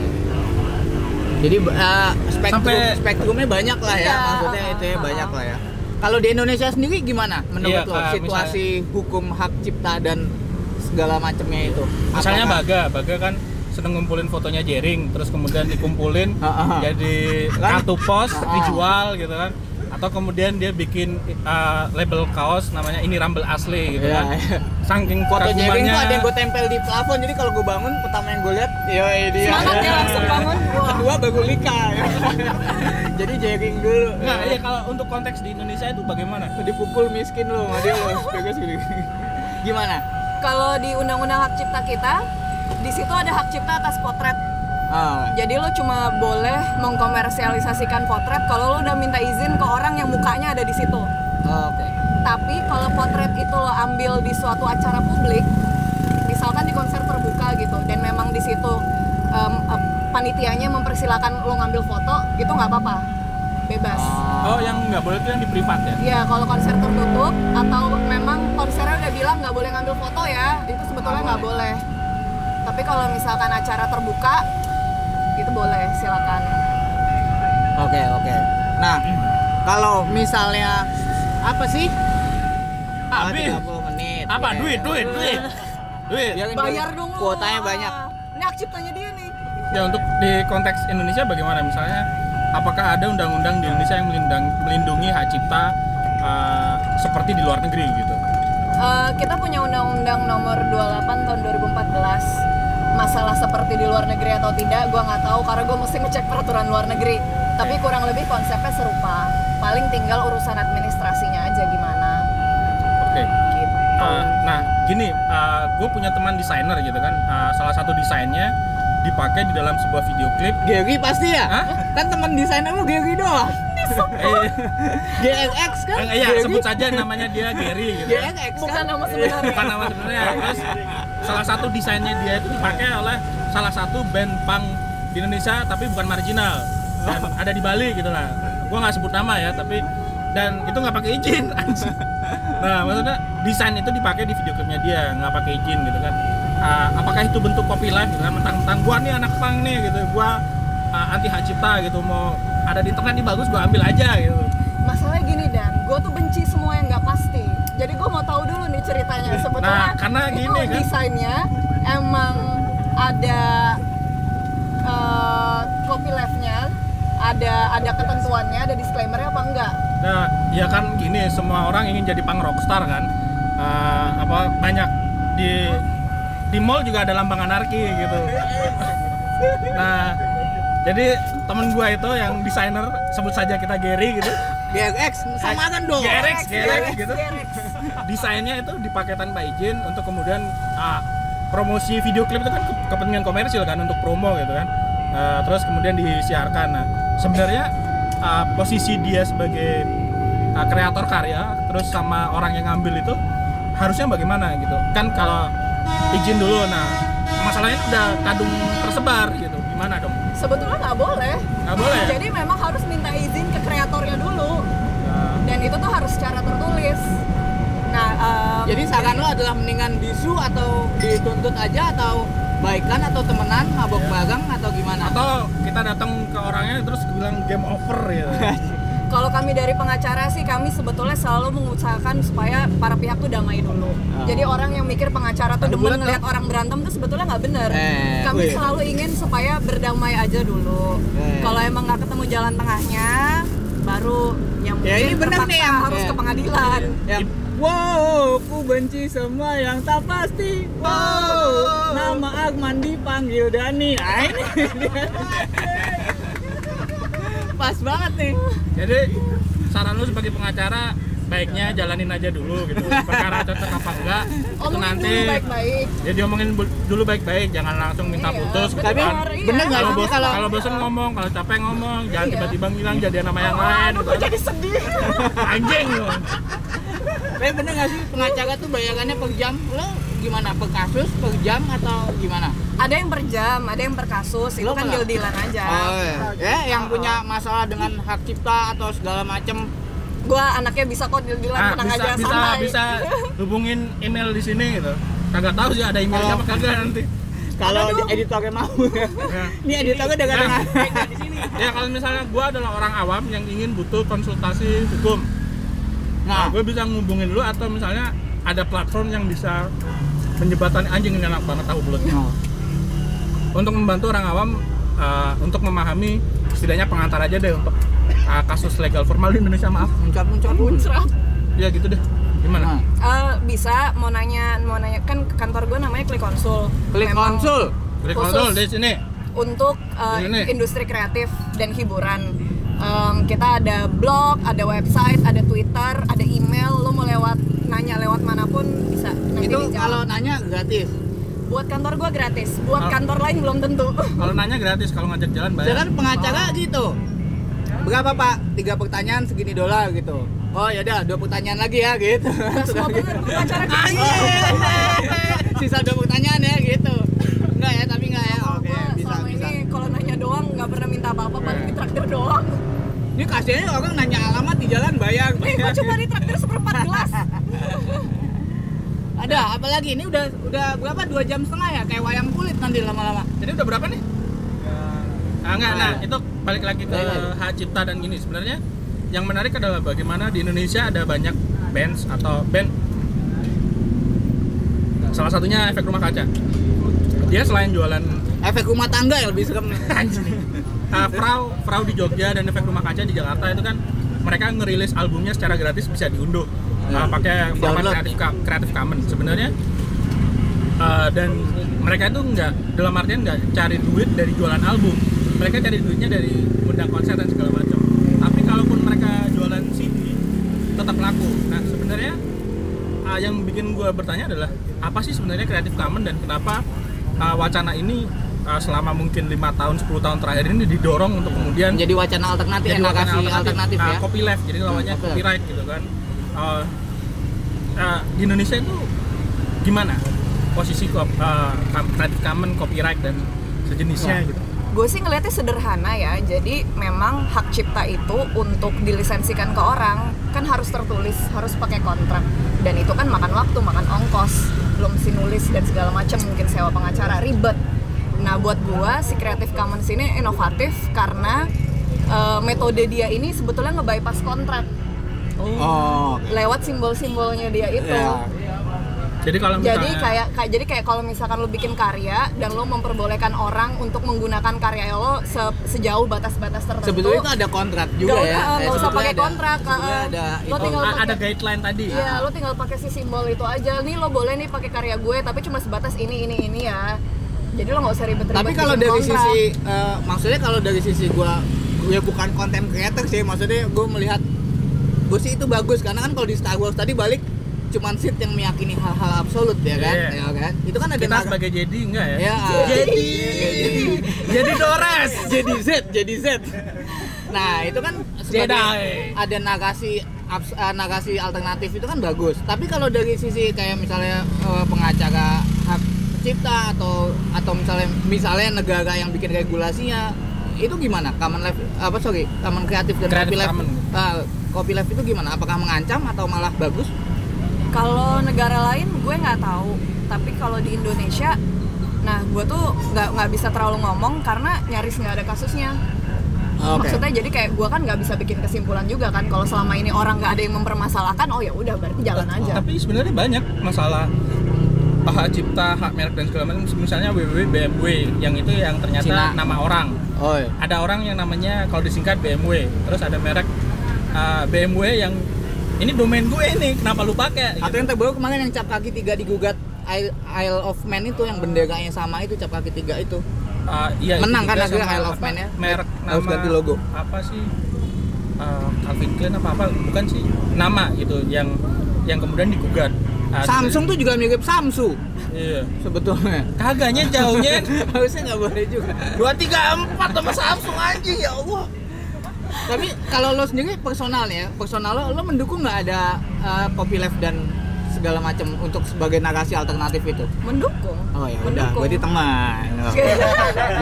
Jadi uh, spektrum, Sampai... spektrumnya banyak lah ya. ya. Maksudnya itu ya uh. banyak lah ya. Kalau di Indonesia sendiri gimana menurut iya, lo situasi misalnya... hukum hak cipta dan segala macamnya itu. Misalnya Apakah? Baga, Baga kan seneng ngumpulin fotonya Jering, terus kemudian dikumpulin jadi kartu pos dijual gitu kan. Atau kemudian dia bikin uh, label kaos namanya ini Rumble asli gitu kan. Saking foto Jering tuh ada yang gue tempel di plafon, jadi kalau gue bangun pertama yang gue lihat, yoi dia. Semangat ya langsung bangun. Kedua baru lika. Jadi Jering dulu. Nah iya, kalau untuk konteks di Indonesia itu bagaimana? Dipukul miskin loh, dia loh. Gimana? Kalau di undang-undang hak cipta kita, di situ ada hak cipta atas potret. Oh. Jadi lo cuma boleh mengkomersialisasikan potret kalau lo udah minta izin ke orang yang mukanya ada di situ. Oh, Oke. Okay. Tapi kalau potret itu lo ambil di suatu acara publik, misalkan di konser terbuka gitu, dan memang di situ um, um, panitianya mempersilakan lo ngambil foto, itu nggak apa-apa, bebas. Oh, yang nggak boleh itu yang di privat ya? Iya, kalau konser tertutup atau memang konsernya udah bilang nggak boleh ngambil foto ya, itu sebetulnya nggak boleh. boleh. Tapi kalau misalkan acara terbuka, itu boleh, silakan. Oke okay, oke. Okay. Nah, kalau misalnya apa sih? Habis. Oh, tiga puluh menit. Apa ya. duit duit duit duit? Bayar dong. Kuotanya banyak. Ini hak ciptanya dia nih. Ya untuk di konteks Indonesia bagaimana misalnya? Apakah ada undang-undang di Indonesia yang melindungi hak cipta uh, seperti di luar negeri gitu? Uh, kita punya undang-undang nomor dua puluh delapan tahun dua ribu empat belas. Masalah seperti di luar negeri atau tidak, gue nggak tahu karena gue mesti ngecek peraturan luar negeri. Tapi kurang lebih konsepnya serupa. Paling tinggal urusan administrasinya aja gimana. Oke. Okay. Gitu. Uh, nah, gini, uh, gue punya teman desainer gitu kan. Uh, salah satu desainnya dipakai di dalam sebuah video klip. Gary pasti ya? Hah? Kan teman desainer lu Gary doang. G X X kan? Eh, iya, Gary. Sebut saja namanya dia Gary gitu. G X X kan? Bukan nama sebenarnya. Bukan nama sebenarnya. Terus salah satu desainnya dia itu dipakai oleh salah satu band punk di Indonesia tapi bukan marginal. Dan ada di Bali gitu lah. Gua enggak sebut nama ya, tapi dan itu enggak pakai izin. Nah, maksudnya desain itu dipakai di video klipnya dia, enggak pakai izin gitu kan. Uh, apakah itu bentuk copyright gitu kan, mentang-mentang gua nih anak punk nih gitu, gua uh, anti hak cipta gitu, mau ada di internet nih bagus gua ambil aja gitu. Masalahnya gini Dan, gua tuh benci semua yang nggak pasti, jadi gua mau tahu dulu nih ceritanya sebetulnya. Nah, karena itu gini, kan? Desainnya emang ada uh, copyleft-nya, ada ada ketentuannya, ada disclaimer-nya apa enggak? Nah, ya kan gini, semua orang ingin jadi punk rockstar kan, uh, apa banyak di di mall juga ada lambang anarki gitu. Nah, jadi temen gua itu yang desainer, sebut saja kita Gary gitu. G X X, samakan dong. G X X, G X X gitu. G X X. Desainnya itu dipakai tanpa izin untuk kemudian uh, promosi video klip itu kan kepentingan komersil kan, untuk promo gitu kan. Uh, terus kemudian disiarkan. Nah, sebenarnya uh, posisi dia sebagai kreator uh, karya terus sama orang yang ngambil itu harusnya bagaimana gitu kan, kalau izin dulu. Nah masalahnya udah kadung tersebar gitu, gimana dong? Sebetulnya nggak boleh, nggak boleh ya? Jadi memang harus minta izin ke kreatornya dulu ya. Dan itu tuh harus secara tertulis. Nah, um, jadi saran lo adalah mendingan bisu atau dituntut aja atau baikan atau temenan mabok yeah. bareng atau gimana? Atau kita datang ke orangnya terus bilang game over ya. Kalau kami dari pengacara sih kami sebetulnya selalu mengusahakan supaya para pihak tuh damai dulu. Oh. Jadi orang yang mikir pengacara tuh demen ngeliat orang berantem tuh sebetulnya nggak bener. Eh, kami wih. selalu ingin supaya berdamai aja dulu. Eh. Kalau emang nggak ketemu jalan tengahnya, baru yang ya, ini bener nih yang harus ya. ke pengadilan. Ya. Ya. Wow, ku benci semua yang tak pasti. Wow, wow. Nama Agman dipanggil Dani. Ah, ini pas banget nih. Jadi saran lu sebagai pengacara baiknya jalanin aja dulu gitu. Perkara cocok apa enggak itu nanti. Jadi omongin dulu baik-baik, jangan langsung minta putus. Tapi bener nggak kalau bosan kalau bosan ngomong, kalau capek ngomong, jangan tiba-tiba bilang jadi nama yang lain. Aduh, gua jadi sedih. Anjing lu. Tapi bener nggak sih pengacara tuh bayarannya per jam? Lo gimana? Per kasus, per jam atau gimana? Ada yang per jam, ada yang per kasus. Itu lo kan deal dealan aja. Oh, iya. Ya, yang oh. punya masalah dengan hak cipta atau segala macem. Gua anaknya bisa kok deal dealan, nah, tenang bisa, aja bisa, santai. Bisa hubungin email di sini gitu. Kagak tahu sih ada emailnya apa kagak nanti. Kalau editornya mau. Ini editornya udah gak dengar. Ya kalau misalnya gua adalah orang awam yang ingin butuh konsultasi hukum. Nah, nah, gue bisa ngubungin lu atau misalnya ada platform yang bisa menjembatani anjing ini anak banget tahu bulatnya. No. Untuk membantu orang awam uh, untuk memahami setidaknya pengantar aja deh untuk uh, kasus legal formal di Indonesia, maaf. Muncrat-muncrat. Ya gitu deh. Gimana? Nah. Uh, bisa mau nanya mau nanya kan kantor gue namanya Klikonsul. Klikonsul. Klikonsul di sini. Untuk uh, di sini. Industri kreatif dan hiburan. Um, kita ada blog, ada website, ada Twitter, ada email. Lo mau lewat nanya lewat manapun bisa. Nanti itu kalau nanya gratis. Buat kantor gua gratis. Buat kalo, kantor lain belum tentu. Kalau nanya gratis, kalau ngajak jalan bayar. Jangan pengacara oh. gitu. Berapa pak? Tiga pertanyaan segini dolar gitu. Oh ya udah, dua pertanyaan lagi ya gitu. Nah, semua bener gitu. Pengacara gitu. Sisa dua pertanyaan ya gitu. Enggak ya, tapi enggak ya. Oke, okay, bisa bisa. Ini kalau nanya doang nggak pernah minta apa-apa, paling yeah. ditraktir doang. Ini kasihannya orang nanya alamat di jalan bayang. Eh, gua cuma ditraktir seperempat gelas. Ada, apalagi ini udah udah berapa? dua jam setengah ya, kayak wayang kulit nanti lama-lama. Jadi udah berapa nih? Ya. Ah enggak, nah, nah itu balik lagi ke hak cipta dan gini. Sebenarnya yang menarik adalah bagaimana di Indonesia ada banyak bands atau band. Salah satunya Efek Rumah Kaca. Dia selain jualan efek rumah tangga ya lebih serem anjing. Uh, Frau, Frau di Jogja dan Efek Rumah Kaca di Jakarta itu kan mereka ngerilis albumnya secara gratis bisa diunduh uh, pakai format Creative, Creative Commons sebenarnya. Uh, dan mereka itu nggak dalam artian nggak cari duit dari jualan album, mereka cari duitnya dari undang konser dan segala macam. Tapi kalaupun mereka jualan C D tetap laku. Nah sebenarnya uh, yang bikin gue bertanya adalah apa sih sebenarnya Creative Commons dan kenapa Uh, wacana ini uh, selama mungkin lima tahun sepuluh tahun terakhir ini didorong untuk kemudian jadi wacana alternatif, jadi wacana alternatif, alternatif uh, ya? Copyleft, jadi lawannya hmm, copyright gitu kan. Uh, uh, di Indonesia itu gimana posisi uh, Creative Commons, copyright dan sejenisnya ya. Gitu. Gue sih ngeliatnya sederhana ya, jadi memang hak cipta itu untuk dilisensikan ke orang kan harus tertulis, harus pakai kontrak dan itu kan makan waktu, makan ongkos, belum si nulis dan segala macam, mungkin sewa pengacara, ribet. Nah buat gua si Creative Commons ini inovatif karena uh, metode dia ini sebetulnya nge-bypass kontrak oh. lewat simbol-simbolnya dia itu yeah. Jadi kalau misalnya, jadi kayak, kayak jadi kayak kalau misalkan lo bikin karya dan lo memperbolehkan orang untuk menggunakan karya lo se, sejauh batas-batas tertentu. Sebetulnya itu ada kontrak juga ya. Enggak usah pakai ada, kontrak. Ada, lo tinggal pake, ada guideline tadi. Iya, lo tinggal pakai si simbol itu aja. Nih lo boleh nih pakai karya gue tapi cuma sebatas ini ini ini ya. Jadi lo enggak usah ribet-ribet. Tapi kalau dari kontrak. sisi uh, maksudnya kalau dari sisi gue gue bukan content creator sih, maksudnya gue melihat gue sih itu bagus karena kan kalau di Star Wars tadi balik cuman Sith yang meyakini hal-hal absolut ya kan, yeah. ya kan, itu kan ada kita nar- sebagai Jedi enggak ya? ya Jedi, Jedi, Jedi Dores, Jedi Z, Jedi Z. Nah itu kan ada narasi uh, narasi alternatif itu kan bagus. Tapi kalau dari sisi kayak misalnya uh, pengacara hak cipta atau atau misalnya misalnya negara yang bikin regulasinya, itu gimana? Common life apa sorry, common kreatif dan copy life, uh, copy life itu gimana? Apakah mengancam atau malah bagus? Kalau negara lain gue nggak tahu, tapi kalau di Indonesia, nah gue tuh nggak nggak bisa terlalu ngomong karena nyaris nggak ada kasusnya. Okay. Maksudnya jadi kayak gue kan nggak bisa bikin kesimpulan juga kan kalau selama ini orang nggak ada yang mempermasalahkan, oh ya udah berarti jalan aja. Tapi sebenarnya banyak masalah hak cipta, hak merek dan segala macam. Misalnya B M W, yang itu yang ternyata Cina. Nama orang. Oh, iya. Ada orang yang namanya kalau disingkat B M W. Terus ada merek uh, B M W yang ini domain gue nih, kenapa lu pakai? Atau gitu. Yang terbaru kemarin yang cap kaki tiga digugat Isle of Man itu yang benderanya sama itu cap kaki tiga itu. Uh, iya, menang itu kan akhirnya Isle of Man ya. Merek harus ganti logo. Apa sih? Uh, Calvin Klein apa apa? Bukan sih. Nama gitu yang yang kemudian digugat. Samsung tuh juga mirip Samsung. Iya. Sebetulnya. Kagaknya jauhnya harusnya nggak boleh juga. dua tiga empat sama Samsung anjing ya Allah. Tapi kalau lo sendiri personalnya, personal lo, lo mendukung nggak ada uh, copy life dan segala macam untuk sebagai narasi alternatif itu? Mendukung. Oh ya udah, berarti teman.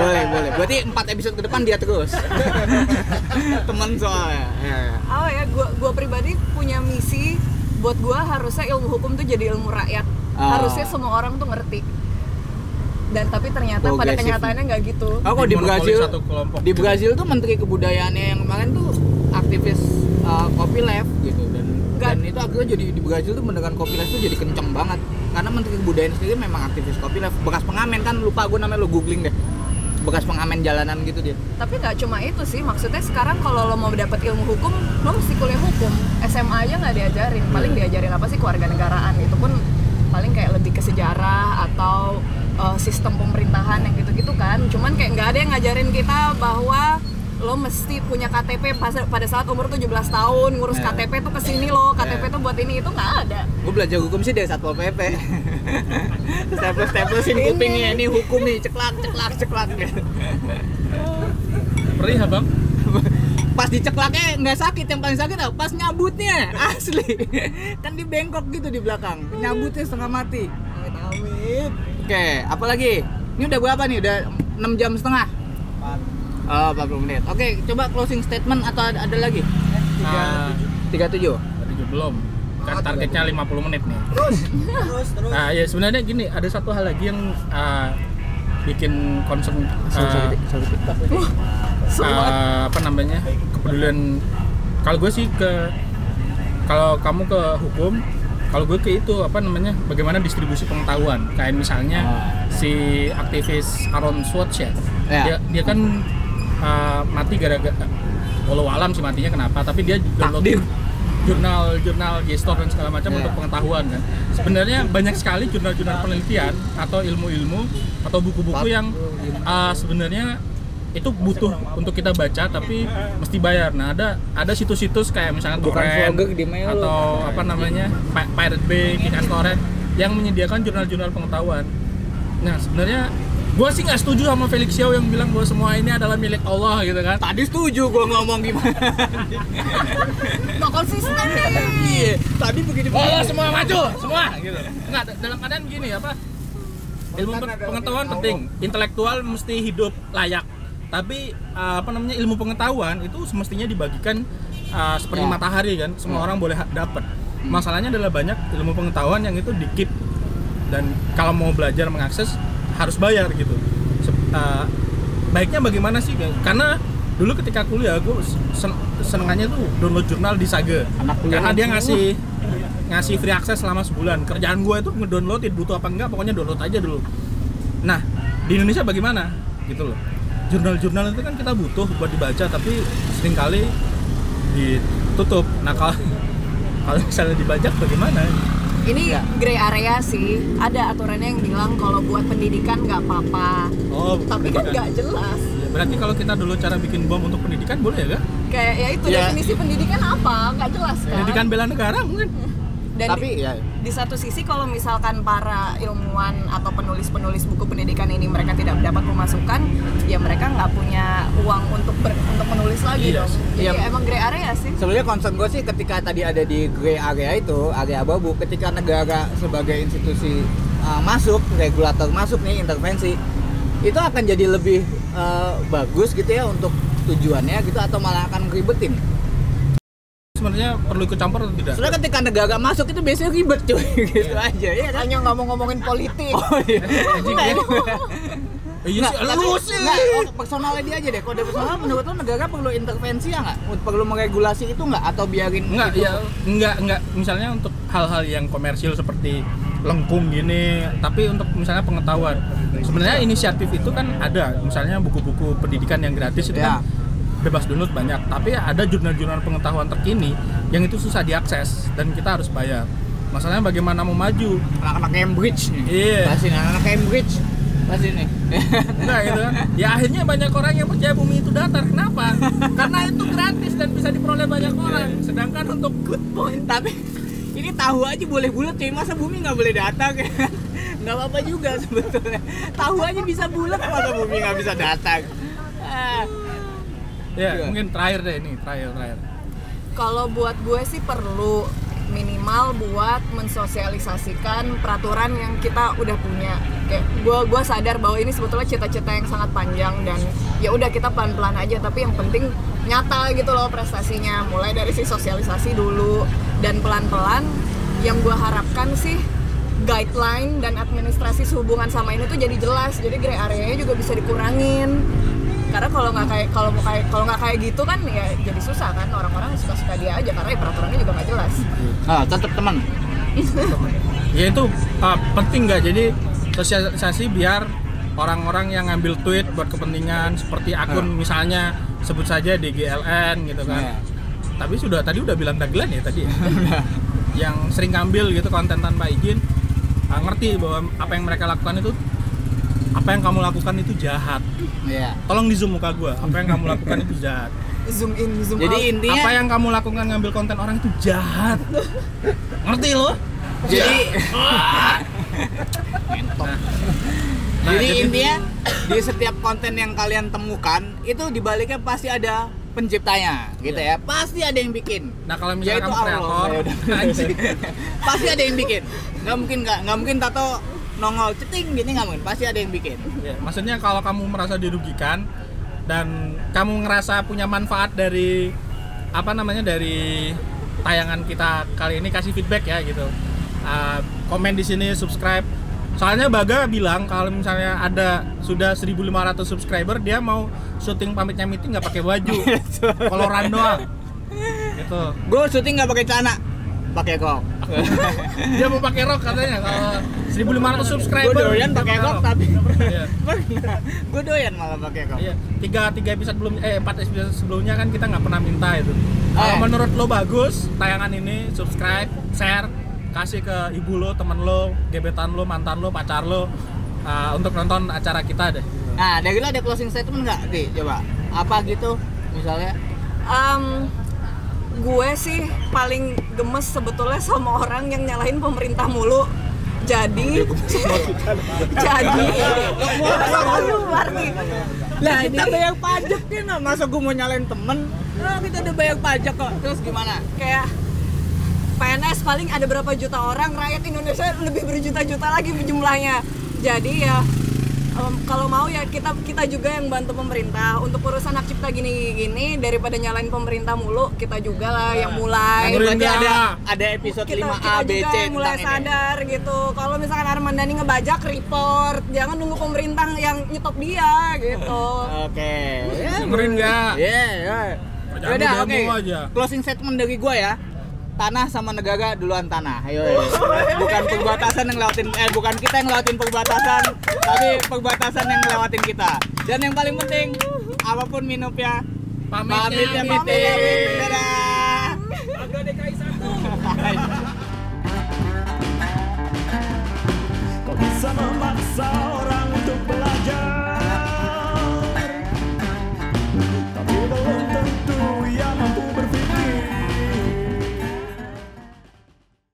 Boleh, boleh. Berarti empat episode ke depan dia terus. Teman soalnya. Ya, ya. Oh ya, gua gua pribadi punya misi. Buat gue harusnya ilmu hukum tuh jadi ilmu rakyat, oh. Harusnya semua orang tuh ngerti. Dan tapi ternyata Progresif. Pada kenyataannya nggak gitu. Oh, kalau di, di Brazil, di Brazil tuh menteri kebudayaannya yang kemarin tuh aktivis uh, copyleft gitu dan, dan itu akhirnya jadi di Brazil tuh mendengar copyleft tuh jadi kenceng banget. Karena menteri kebudayaan sendiri memang aktivis copyleft. Bekas pengamen kan, lupa gue namanya, lo googling deh. Bekas pengamen jalanan gitu dia. Tapi nggak cuma itu sih, maksudnya sekarang kalau lo mau dapat ilmu hukum, lo mesti kuliah hukum. S M A aja nggak diajarin, paling diajarin apa sih kewarganegaraan, itu pun paling kayak lebih ke sejarah atau uh, sistem pemerintahan yang gitu-gitu kan. Cuman kayak nggak ada yang ngajarin kita bahwa lo mesti punya K T P pada saat umur tujuh belas tahun, ngurus yeah. K T P tuh kesini lo, K T P yeah. tuh buat ini, itu nggak ada. Gue belajar hukum sih dari Satpol P P. Staples-staplesin kupingnya, ini hukum nih, ceklak, ceklak, ceklak gitu. Perih abang? Pas diceklaknya nggak sakit, yang paling sakit apa? Pas nyabutnya, asli. Kan di bengkok gitu di belakang, nyabutnya setengah mati. Amin. Oke, apalagi? Ini udah berapa nih? Udah enam jam setengah? Oh, empat puluh menit. Oke, coba closing statement atau ada, ada lagi? Nah, tiga puluh tujuh. tiga puluh tujuh belum. Kan targetnya lima puluh menit nih. Terus, terus, terus. Nah, ya sebenarnya gini, ada satu hal lagi yang uh, bikin concern uh, uh, apa namanya? Kepedulian. Kalau gue sih ke kalau kamu ke hukum, kalau gue ke itu apa namanya? Bagaimana distribusi pengetahuan? Kayak misalnya si aktivis Aaron Swartz ya. Dia dia kan Uh, mati gara-gara walau alam sih matinya kenapa, tapi dia download jurnal-jurnal gestor dan segala macam yeah. untuk pengetahuan kan. Sebenarnya banyak sekali jurnal-jurnal penelitian atau ilmu-ilmu atau buku-buku yang uh, sebenarnya itu butuh untuk kita baca tapi mesti bayar. Nah, ada ada situs-situs kayak misalnya torrent atau apa namanya Pirate Bay, torrent yang menyediakan jurnal-jurnal pengetahuan. Nah, sebenarnya gue sih nggak setuju sama Felix Xiao yang bilang bahwa semua ini adalah milik Allah gitu kan. Tadi setuju gue ngomong gimana. Nggak konsisten nih. Tadi begini. Allah semua maju, semua gitu. Nggak dalam keadaan begini apa? Ilmu pengetahuan penting, intelektual mesti hidup layak. Tapi apa namanya ilmu pengetahuan itu semestinya dibagikan uh, seperti ya. Matahari kan, semua hmm. orang boleh dapat. Masalahnya adalah banyak ilmu pengetahuan yang itu dikit dan kalau mau belajar mengakses harus bayar gitu. Uh, baiknya bagaimana sih? Karena dulu ketika kuliah gue sen- senengannya tuh download jurnal di Sage. Karena dia ngasih ngasih free access selama sebulan. Kerjaan gue itu ngedownloadin butuh apa enggak, pokoknya download aja dulu. Nah, di Indonesia bagaimana? Gitu loh. Jurnal-jurnal itu kan kita butuh buat dibaca tapi seringkali ditutup. Nah, kalau kalau misalnya dibajak bagaimana? Ini grey area sih, ada aturannya yang bilang kalau buat pendidikan nggak apa-apa, oh, tapi pendidikan. Kan nggak jelas. Ya, berarti kalau kita dulu cara bikin bom untuk pendidikan boleh ya? Kayak ya itu ya. Definisi pendidikan apa? Nggak jelas kan? Pendidikan bela negara mungkin. Dan tapi, di, ya. di satu sisi kalau misalkan para ilmuwan atau penulis-penulis buku pendidikan ini mereka tidak dapat pemasukan, ya mereka nggak punya uang untuk ber, untuk menulis lagi yes. dong. Jadi yep. emang grey area sih. Sebenarnya concern gue sih ketika tadi ada di grey area itu, area abu-abu, ketika negara sebagai institusi uh, masuk, regulator masuk nih, intervensi, itu akan jadi lebih uh, bagus gitu ya untuk tujuannya gitu, atau malah akan ngeribetin. Sebenarnya perlu ikut campur atau tidak? Sebenarnya ketika negara masuk itu biasanya ribet cuy, gitu yeah. aja ya kan? Hanya nggak mau ngomongin politik. Oh iya, iya sih, lu sih personalnya dia aja deh, kode personal. Menurut lo negara perlu intervensi ya nggak? Perlu meregulasi itu nggak? Atau biarin nggak, ya, nggak, nggak, misalnya untuk hal-hal yang komersil seperti lengkung gini, tapi untuk misalnya pengetahuan sebenarnya inisiatif itu kan ada, misalnya buku-buku pendidikan yang gratis itu yeah. kan bebas download banyak, tapi ada jurnal-jurnal pengetahuan terkini yang itu susah diakses dan kita harus bayar. Masalahnya bagaimana mau maju? Anak-anak Cambridge nih. Iya. Pasti anak-anak Cambridge. Pasti nih. Nah, gitu kan. Ya akhirnya banyak orang yang percaya bumi itu datar. Kenapa? Karena itu gratis dan bisa diperoleh banyak orang. Sedangkan untuk good point, tapi ini tahu aja boleh bulat, cuy. Masa bumi nggak boleh datang ya? Nggak apa-apa juga sebetulnya. Tahu aja bisa bulat, masa bumi nggak bisa datang? Ya, yeah, mungkin terakhir deh ini, terakhir, terakhir. Kalau buat gue sih perlu minimal buat mensosialisasikan peraturan yang kita udah punya. Kayak gue gue sadar bahwa ini sebetulnya cita-cita yang sangat panjang dan ya udah kita pelan-pelan aja, tapi yang penting nyata gitu loh prestasinya. Mulai dari si sosialisasi dulu dan pelan-pelan. Yang gue harapkan sih guideline dan administrasi sehubungan sama ini tuh jadi jelas. Jadi grey areanya juga bisa dikurangin. Karena kalau nggak kayak kalau mau kayak kalau nggak kayak gitu kan ya jadi susah kan, orang-orang suka-suka dia aja karena ya peraturannya juga nggak jelas. Ah, tetap teman. Ya itu uh, penting nggak? Jadi sosialisasi biar orang-orang yang ngambil tweet buat kepentingan seperti akun nah. misalnya sebut saja D G L N gitu kan. Nah. Tapi sudah tadi udah bilang Dagelan ya tadi. Ya? Yang sering ngambil gitu konten tanpa izin uh, ngerti bahwa apa yang mereka lakukan itu. Apa yang kamu lakukan itu jahat. Iya. Yeah. Tolong di zoom muka gue. Apa yang kamu lakukan itu jahat. Zoom in, zoom out. Jadi intinya apa yang kamu lakukan ngambil konten orang itu jahat. Ngerti lo? Jadi mentok. Nah, nah, jadi intinya di setiap konten yang kalian temukan itu di baliknya pasti ada penciptanya gitu yeah. ya. Pasti ada yang bikin. Nah, kalau misalnya kamu kreator, pasti ada yang bikin. Enggak mungkin enggak enggak mungkin tato nongol ceting gini nggak mungkin, pasti ada yang bikin ya, maksudnya kalau kamu merasa dirugikan dan kamu ngerasa punya manfaat dari apa namanya dari tayangan kita kali ini, kasih feedback ya gitu, uh, komen di sini, subscribe. Soalnya Baga bilang kalau misalnya ada sudah seribu lima ratus subscriber dia mau syuting pamitnya meeting nggak pakai baju koloran doang gitu. Gue syuting nggak pakai celana, pakai kok. Dia mau pakai rok katanya kalau seribu lima ratus subscriber. Gue doyan pakai rok tapi. Gue doyan malah pakai rok. Iya. tiga tiga episode belum eh empat episode sebelumnya kan kita nggak pernah minta itu. Kalau menurut lo bagus tayangan ini, subscribe, share, kasih ke ibu lo, teman lo, gebetan lo, mantan lo, pacar lo uh, untuk nonton acara kita deh. Nah, dari lo ada closing statement nggak? Di coba. Apa gitu misalnya? Um, Gue sih paling gemes sebetulnya sama orang yang nyalahin pemerintah mulu. Jadi jadi lah kita bayar pajak nih, masa gue mau nyalahin temen? Nah, kita udah bayar pajak kok. Terus gimana? Kayak P N S paling ada berapa juta orang, rakyat Indonesia lebih berjuta-juta lagi jumlahnya. Jadi ya Um, kalau mau ya kita kita juga yang bantu pemerintah untuk urusan hak cipta gini-gini, daripada nyalain pemerintah mulu, kita juga lah nah, yang mulai. Berarti ada ada episode kita, lima A B C kita juga yang mulai sadar ini. Gitu. Kalau misalkan Arman Dhani ngebajak, report. Jangan nunggu pemerintah yang nyetop dia gitu. Oke. Dengerin enggak? Iya, iya. Udah, oke. Closing statement dari gua ya. Tanah sama negara duluan tanah, ayo, ayo. Bukan perbatasan yang lewatin, eh bukan kita yang lewatin perbatasan, tapi perbatasan yang lewatin kita. Dan yang paling penting, apapun minumnya, pamitnya, pamitnya, pamitnya, pamitnya. Agak D K I satu.